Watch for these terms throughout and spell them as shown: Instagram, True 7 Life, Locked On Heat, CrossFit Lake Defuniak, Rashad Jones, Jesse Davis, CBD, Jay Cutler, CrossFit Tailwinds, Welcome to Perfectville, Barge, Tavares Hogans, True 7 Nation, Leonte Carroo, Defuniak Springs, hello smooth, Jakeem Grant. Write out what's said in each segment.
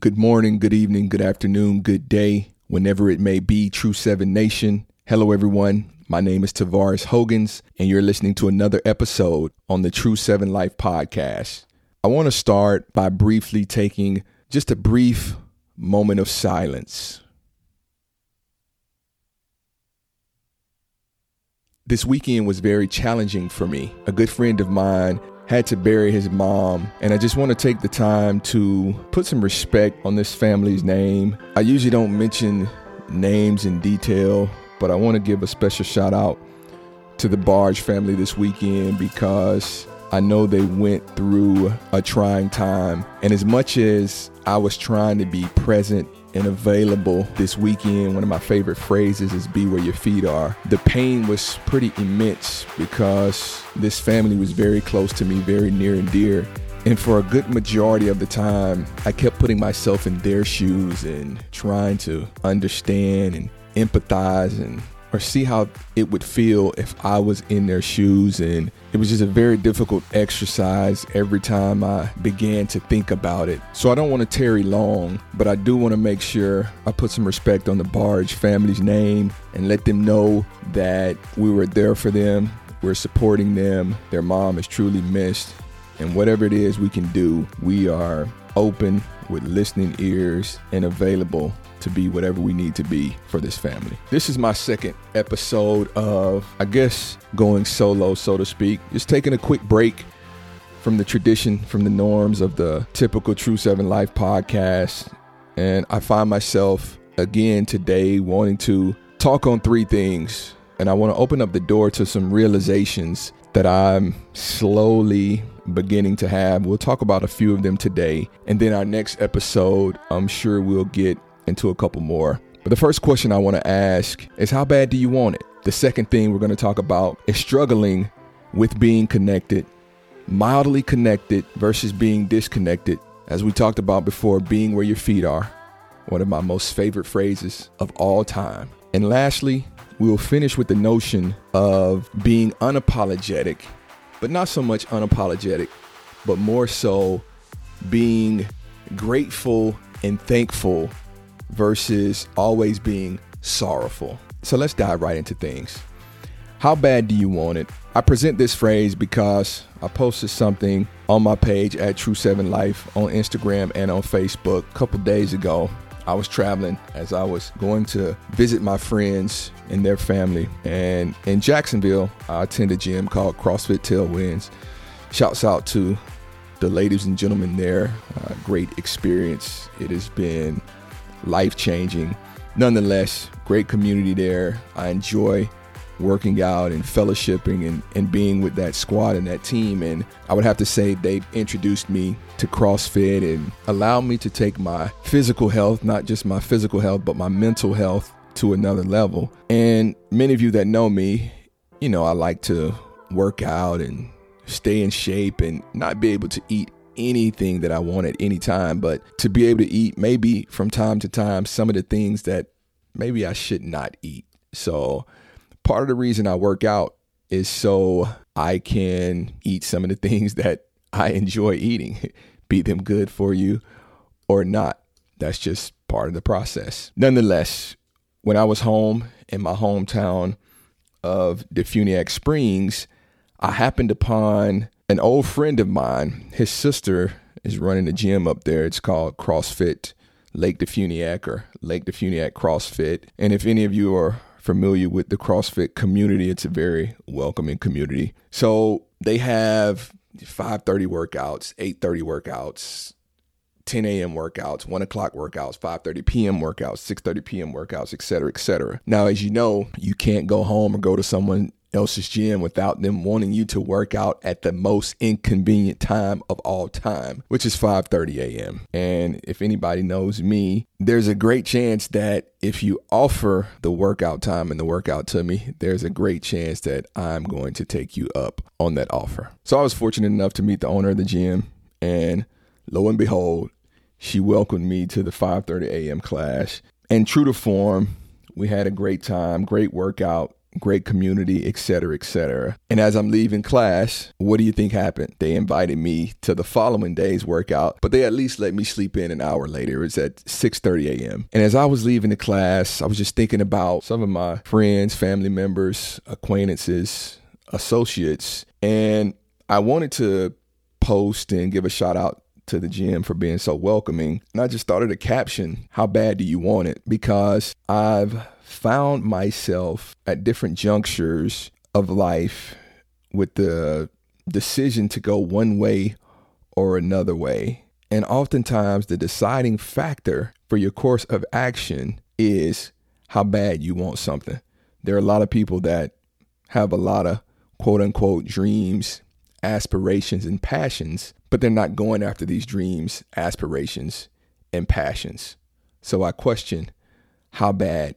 Good morning, good evening, good afternoon, good day, whenever it may be, True 7 Nation. Hello, everyone. My name is Tavares Hogans, and you're listening to another episode on the True 7 Life podcast. I want to start by briefly taking just a brief moment of silence. This weekend was very challenging for me. A good friend of mine had to bury his mom, and I just want to take the time to put some respect on this family's name. I usually don't mention names in detail, but I want to give a special shout out to the Barge family this weekend because I know they went through a trying time. And as much as I was trying to be present and available this weekend, one of my favorite phrases is be where your feet are. The pain was pretty immense because this family was very close to me, very near and dear. And for a good majority of the time, I kept putting myself in their shoes and trying to understand and empathize or see how it would feel if I was in their shoes. And it was just a very difficult exercise every time I began to think about it. So I don't want to tarry long, but I do want to make sure I put some respect on the Barge family's name and let them know that we were there for them. We're supporting them. Their mom is truly missed. And whatever it is we can do, we are open with listening ears and available to be whatever we need to be for this family. This is my second episode of, I guess, going solo, so to speak. Just taking a quick break from the tradition, from the norms of the typical True 7 Life podcast. And I find myself again today wanting to talk on three things. And I want to open up the door to some realizations that I'm slowly beginning to have. We'll talk about a few of them today. And then our next episode, I'm sure we'll get into a couple more. But the first question I want to ask is, how bad do you want it? The second thing we're going to talk about is struggling with being connected, mildly connected versus being disconnected. As we talked about before, being where your feet are, one of my most favorite phrases of all time. And lastly, we'll finish with the notion of being unapologetic, but not so much unapologetic, but more so being grateful and thankful versus always being sorrowful. So let's dive right into things. How bad do you want it? I present this phrase because I posted something on my page at True 7 Life on Instagram and on Facebook a couple days ago. I was traveling as I was going to visit my friends and their family. And in Jacksonville, I attend a gym called CrossFit Tailwinds. Shouts out to the ladies and gentlemen there. Great experience. It has been life-changing. Nonetheless, great community there. I enjoy working out and fellowshipping and being with that squad and that team. And I would have to say they've introduced me to CrossFit and allowed me to take my physical health, not just my physical health, but my mental health to another level. And many of you that know me, you know, I like to work out and stay in shape and not be able to eat anything that I want at any time, but to be able to eat maybe from time to time some of the things that maybe I should not eat. So part of the reason I work out is so I can eat some of the things that I enjoy eating, be them good for you or not. That's just part of the process. Nonetheless, when I was home in my hometown of Defuniak Springs, I happened upon an old friend of mine. His sister is running a gym up there. It's called CrossFit Lake Defuniak or Lake Defuniak CrossFit. And if any of you are familiar with the CrossFit community, it's a very welcoming community. So they have 5:30 workouts, 8:30 workouts, 10 a.m. workouts, 1 o'clock workouts, 5:30 p.m. workouts, 6:30 p.m. workouts, et cetera, et cetera. Now, as you know, you can't go home or go to someone else's gym without them wanting you to work out at the most inconvenient time of all time, which is 5:30 a.m. And if anybody knows me, there's a great chance that if you offer the workout time and the workout to me, there's a great chance that I'm going to take you up on that offer. So I was fortunate enough to meet the owner of the gym, and lo and behold, she welcomed me to the 5:30 a.m. class. And true to form, we had a great time, great workout. great community, et cetera, et cetera. And as I'm leaving class, what do you think happened? They invited me to the following day's workout, but they at least let me sleep in an hour later. It's at 6:30 a.m. And as I was leaving the class, I was just thinking about some of my friends, family members, acquaintances, associates, and I wanted to post and give a shout out to the gym for being so welcoming. And I just started a caption, how bad do you want it? Because I've found myself at different junctures of life with the decision to go one way or another way. And oftentimes the deciding factor for your course of action is how bad you want something. There are a lot of people that have a lot of quote unquote dreams, aspirations, and passions, but they're not going after these dreams, aspirations, and passions. So I question, how bad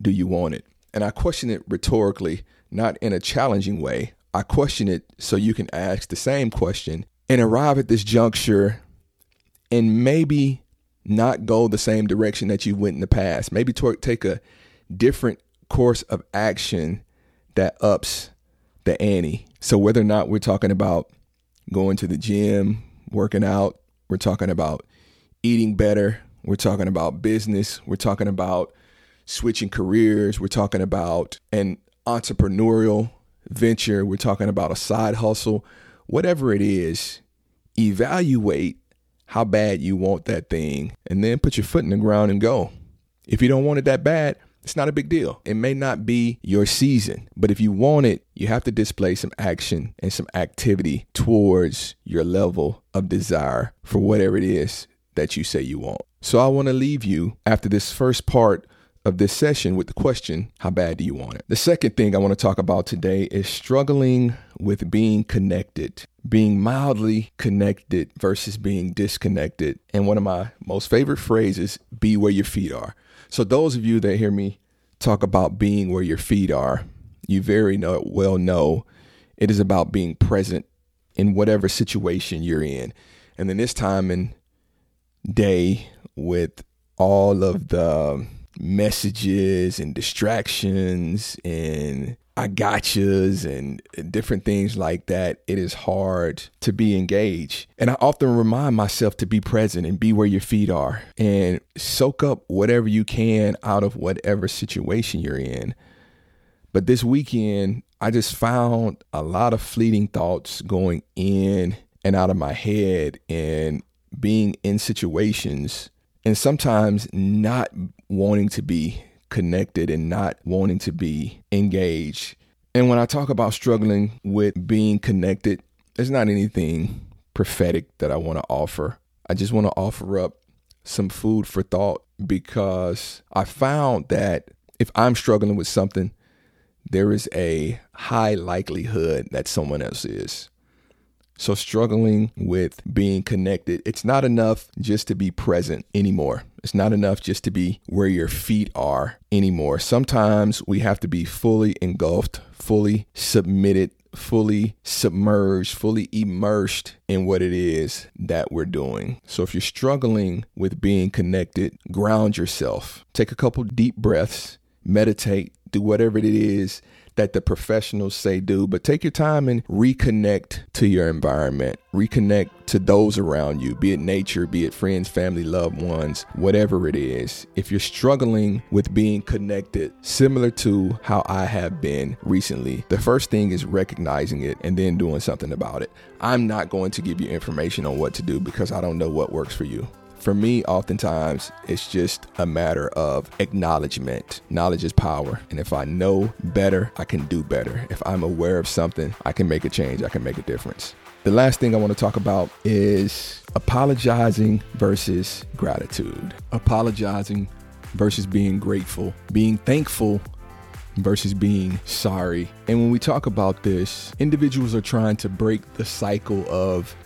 do you want it? And I question it rhetorically, not in a challenging way. I question it so you can ask the same question and arrive at this juncture and maybe not go the same direction that you went in the past. Maybe take a different course of action that ups the ante. So whether or not we're talking about going to the gym, working out, we're talking about eating better, we're talking about business, we're talking about switching careers, we're talking about an entrepreneurial venture, we're talking about a side hustle, whatever it is, evaluate how bad you want that thing and then put your foot in the ground and go. If you don't want it that bad, it's not a big deal. It may not be your season, but if you want it, you have to display some action and some activity towards your level of desire for whatever it is that you say you want. So I want to leave you after this first part of this session with the question, how bad do you want it? The second thing I want to talk about today is struggling with being connected, being mildly connected versus being disconnected. And one of my most favorite phrases, be where your feet are. So those of you that hear me talk about being where your feet are, you very well know it is about being present in whatever situation you're in. And then this time and day, with all of the messages and distractions and I gotchas and different things like that, it is hard to be engaged. And I often remind myself to be present and be where your feet are and soak up whatever you can out of whatever situation you're in. But this weekend, I just found a lot of fleeting thoughts going in and out of my head and being in situations and sometimes not wanting to be connected and not wanting to be engaged. And when I talk about struggling with being connected, there's not anything prophetic that I want to offer. I just want to offer up some food for thought, because I found that if I'm struggling with something, there is a high likelihood that someone else is. So struggling with being connected, it's not enough just to be present anymore. It's not enough just to be where your feet are anymore. Sometimes we have to be fully engulfed, fully submitted, fully submerged, fully immersed in what it is that we're doing. So if you're struggling with being connected, ground yourself. Take a couple deep breaths, meditate, do whatever it is that the professionals say do, but take your time and reconnect to your environment, reconnect to those around you, be it nature, be it friends, family, loved ones, whatever it is. If you're struggling with being connected, similar to how I have been recently, the first thing is recognizing it and then doing something about it. I'm not going to give you information on what to do because I don't know what works for you. For me, oftentimes, it's just a matter of acknowledgement. Knowledge is power. And if I know better, I can do better. If I'm aware of something, I can make a change. I can make a difference. The last thing I want to talk about is apologizing versus gratitude. Apologizing versus being grateful. Being thankful versus being sorry. And when we talk about this, individuals are trying to break the cycle of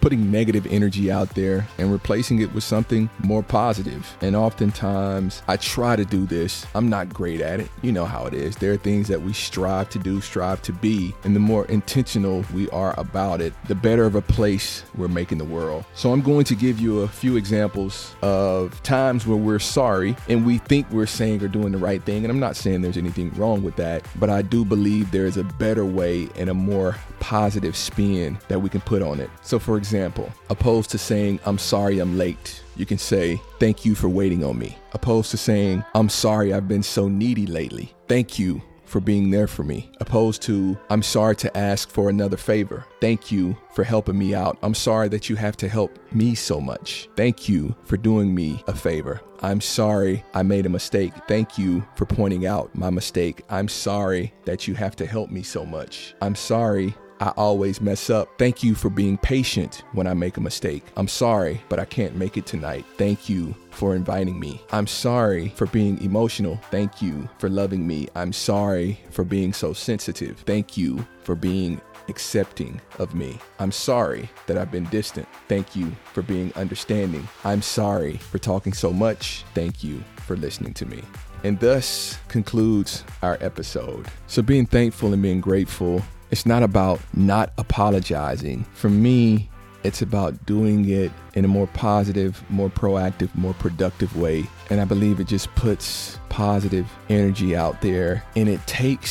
putting negative energy out there and replacing it with something more positive. And oftentimes I try to do this. I'm not great at it. You know how it is. There are things that we strive to do, strive to be. And the more intentional we are about it, the better of a place we're making the world. So I'm going to give you a few examples of times where we're sorry and we think we're saying or doing the right thing. And I'm not saying there's anything wrong with that, but I do believe there is a better way and a more positive spin that we can put on it. So for example, opposed to saying, I'm sorry, I'm late, you can say, thank you for waiting on me. Opposed to saying, I'm sorry, I've been so needy lately, thank you for being there for me. Opposed to, I'm sorry to ask for another favor, thank you for helping me out. I'm sorry that you have to help me so much, thank you for doing me a favor. I'm sorry I made a mistake, thank you for pointing out my mistake. I'm sorry that you have to help me so much. I'm sorry I always mess up, thank you for being patient when I make a mistake. I'm sorry, but I can't make it tonight, thank you for inviting me. I'm sorry for being emotional, thank you for loving me. I'm sorry for being so sensitive, thank you for being accepting of me. I'm sorry that I've been distant, thank you for being understanding. I'm sorry for talking so much, thank you for listening to me. And thus concludes our episode. So being thankful and being grateful, it's not about not apologizing. For me, it's about doing it in a more positive, more proactive, more productive way. And I believe it just puts positive energy out there. And it takes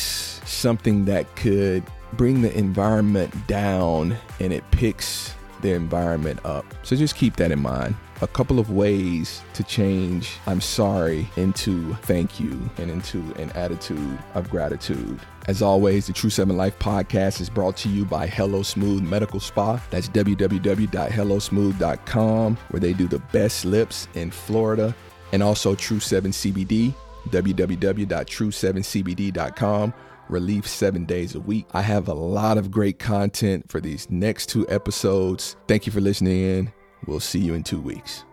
something that could bring the environment down, and it picks the environment up. So just keep that in mind. A couple of ways to change I'm sorry into thank you and into an attitude of gratitude. As always, the True 7 Life podcast is brought to you by Hello Smooth Medical Spa. That's www.hellosmooth.com, where they do the best lips in Florida, and also True 7 CBD, www.true7cbd.com. Relief 7 days a week. I have a lot of great content for these next two episodes. Thank you for listening in. We'll see you in 2 weeks.